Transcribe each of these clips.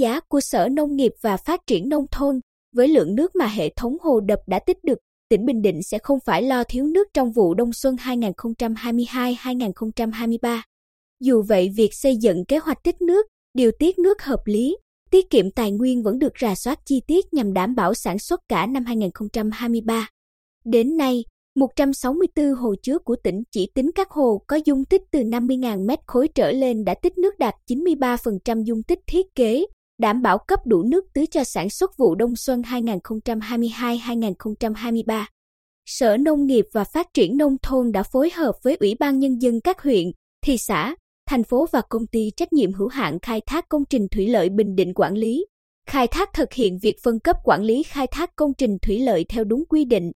giá của Sở Nông nghiệp và Phát triển Nông thôn, với lượng nước mà hệ thống hồ đập đã tích được, tỉnh Bình Định sẽ không phải lo thiếu nước trong vụ đông xuân 2022-2023. Dù vậy, việc xây dựng kế hoạch tích nước, điều tiết nước hợp lý, tiết kiệm tài nguyên vẫn được rà soát chi tiết nhằm đảm bảo sản xuất cả năm 2023. Đến nay, 164 hồ chứa của tỉnh, chỉ tính các hồ có dung tích từ 50.000 m3 trở lên, đã tích nước đạt 93% dung tích thiết kế, đảm bảo cấp đủ nước tưới cho sản xuất vụ đông xuân 2022-2023. Sở Nông nghiệp và Phát triển Nông thôn đã phối hợp với Ủy ban Nhân dân các huyện, thị xã, thành phố và Công ty trách nhiệm hữu hạn Khai thác Công trình Thủy lợi Bình Định quản lý, khai thác, thực hiện việc phân cấp quản lý khai thác công trình thủy lợi theo đúng quy định.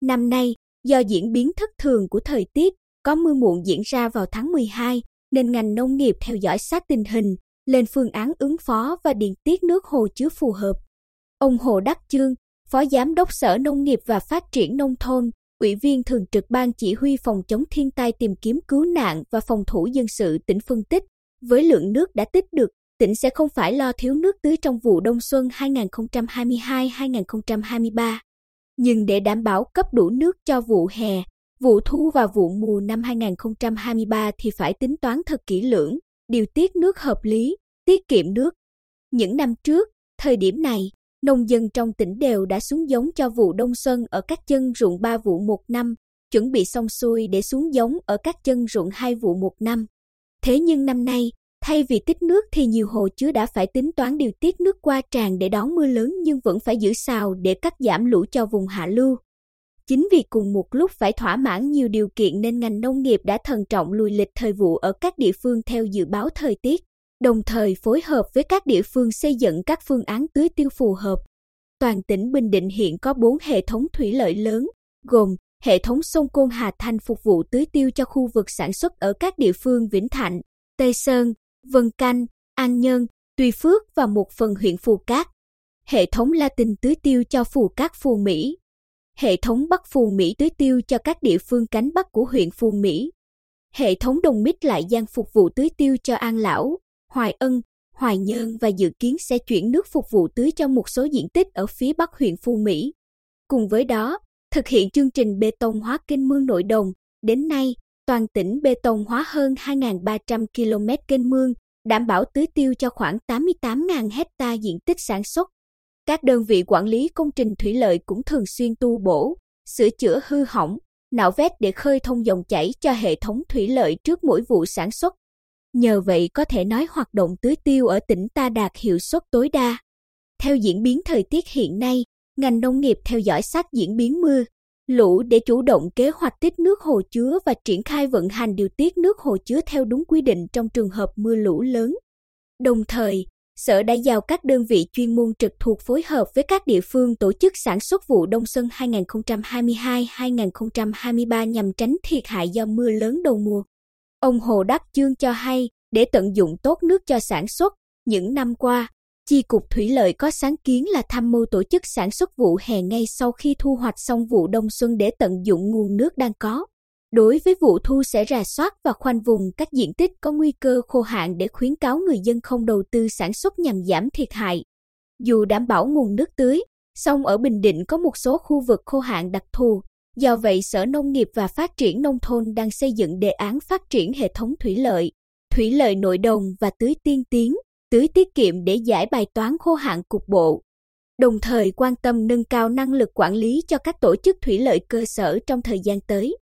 Năm nay, do diễn biến thất thường của thời tiết, có mưa muộn diễn ra vào tháng 12, nên ngành nông nghiệp theo dõi sát tình hình, lên phương án ứng phó và điều tiết nước hồ chứa phù hợp. Ông Hồ Đắc Chương, Phó Giám đốc Sở Nông nghiệp và Phát triển Nông thôn, Ủy viên Thường trực Ban Chỉ huy Phòng chống thiên tai tìm kiếm cứu nạn và Phòng thủ dân sự tỉnh phân tích, với lượng nước đã tích được, tỉnh sẽ không phải lo thiếu nước tưới trong vụ đông xuân 2022-2023. Nhưng để đảm bảo cấp đủ nước cho vụ hè, vụ thu và vụ mùa năm 2023 thì phải tính toán thật kỹ lưỡng, điều tiết nước hợp lý, tiết kiệm nước. Những năm trước, thời điểm này, nông dân trong tỉnh đều đã xuống giống cho vụ đông xuân ở các chân ruộng 3 vụ một năm, chuẩn bị xong xuôi để xuống giống ở các chân ruộng 2 vụ một năm. Thế nhưng năm nay, thay vì tích nước thì nhiều hồ chứa đã phải tính toán điều tiết nước qua tràn để đón mưa lớn, nhưng vẫn phải giữ sào để cắt giảm lũ cho vùng hạ lưu. Chính vì cùng một lúc phải thỏa mãn nhiều điều kiện nên ngành nông nghiệp đã thận trọng lùi lịch thời vụ ở các địa phương theo dự báo thời tiết, đồng thời phối hợp với các địa phương xây dựng các phương án tưới tiêu phù hợp. Toàn tỉnh Bình Định hiện có 4 hệ thống thủy lợi lớn, gồm hệ thống sông Côn Hà Thanh phục vụ tưới tiêu cho khu vực sản xuất ở các địa phương Vĩnh Thạnh, Tây Sơn, Vân Canh, An Nhơn, Tuy Phước và một phần huyện Phù Cát. Hệ thống Latin tưới tiêu cho Phù Cát, Phù Mỹ. Hệ thống Bắc Phù Mỹ tưới tiêu cho các địa phương cánh Bắc của huyện Phù Mỹ. Hệ thống Đồng Mít Lại Giang phục vụ tưới tiêu cho An Lão, Hoài Ân, Hoài Nhơn và dự kiến sẽ chuyển nước phục vụ tưới cho một số diện tích ở phía Bắc huyện Phù Mỹ. Cùng với đó, thực hiện chương trình bê tông hóa kênh mương nội đồng, đến nay, toàn tỉnh bê tông hóa hơn 2.300 km kênh mương, đảm bảo tưới tiêu cho khoảng 88.000 hectare diện tích sản xuất. Các đơn vị quản lý công trình thủy lợi cũng thường xuyên tu bổ, sửa chữa hư hỏng, nạo vét để khơi thông dòng chảy cho hệ thống thủy lợi trước mỗi vụ sản xuất. Nhờ vậy có thể nói hoạt động tưới tiêu ở tỉnh ta đạt hiệu suất tối đa. Theo diễn biến thời tiết hiện nay, ngành nông nghiệp theo dõi sát diễn biến mưa, lũ để chủ động kế hoạch tích nước hồ chứa và triển khai vận hành điều tiết nước hồ chứa theo đúng quy định trong trường hợp mưa lũ lớn. Đồng thời, Sở đã giao các đơn vị chuyên môn trực thuộc phối hợp với các địa phương tổ chức sản xuất vụ đông xuân 2022-2023 nhằm tránh thiệt hại do mưa lớn đầu mùa. Ông Hồ Đắc Chương cho hay, để tận dụng tốt nước cho sản xuất, những năm qua, Chi cục Thủy lợi có sáng kiến là tham mưu tổ chức sản xuất vụ hè ngay sau khi thu hoạch xong vụ đông xuân để tận dụng nguồn nước đang có. Đối với vụ thu sẽ rà soát và khoanh vùng các diện tích có nguy cơ khô hạn để khuyến cáo người dân không đầu tư sản xuất nhằm giảm thiệt hại. Dù đảm bảo nguồn nước tưới, song ở Bình Định có một số khu vực khô hạn đặc thù. Do vậy, Sở Nông nghiệp và Phát triển Nông thôn đang xây dựng đề án phát triển hệ thống thủy lợi nội đồng và tưới tiên tiến, tưới tiết kiệm để giải bài toán khô hạn cục bộ, đồng thời quan tâm nâng cao năng lực quản lý cho các tổ chức thủy lợi cơ sở trong thời gian tới.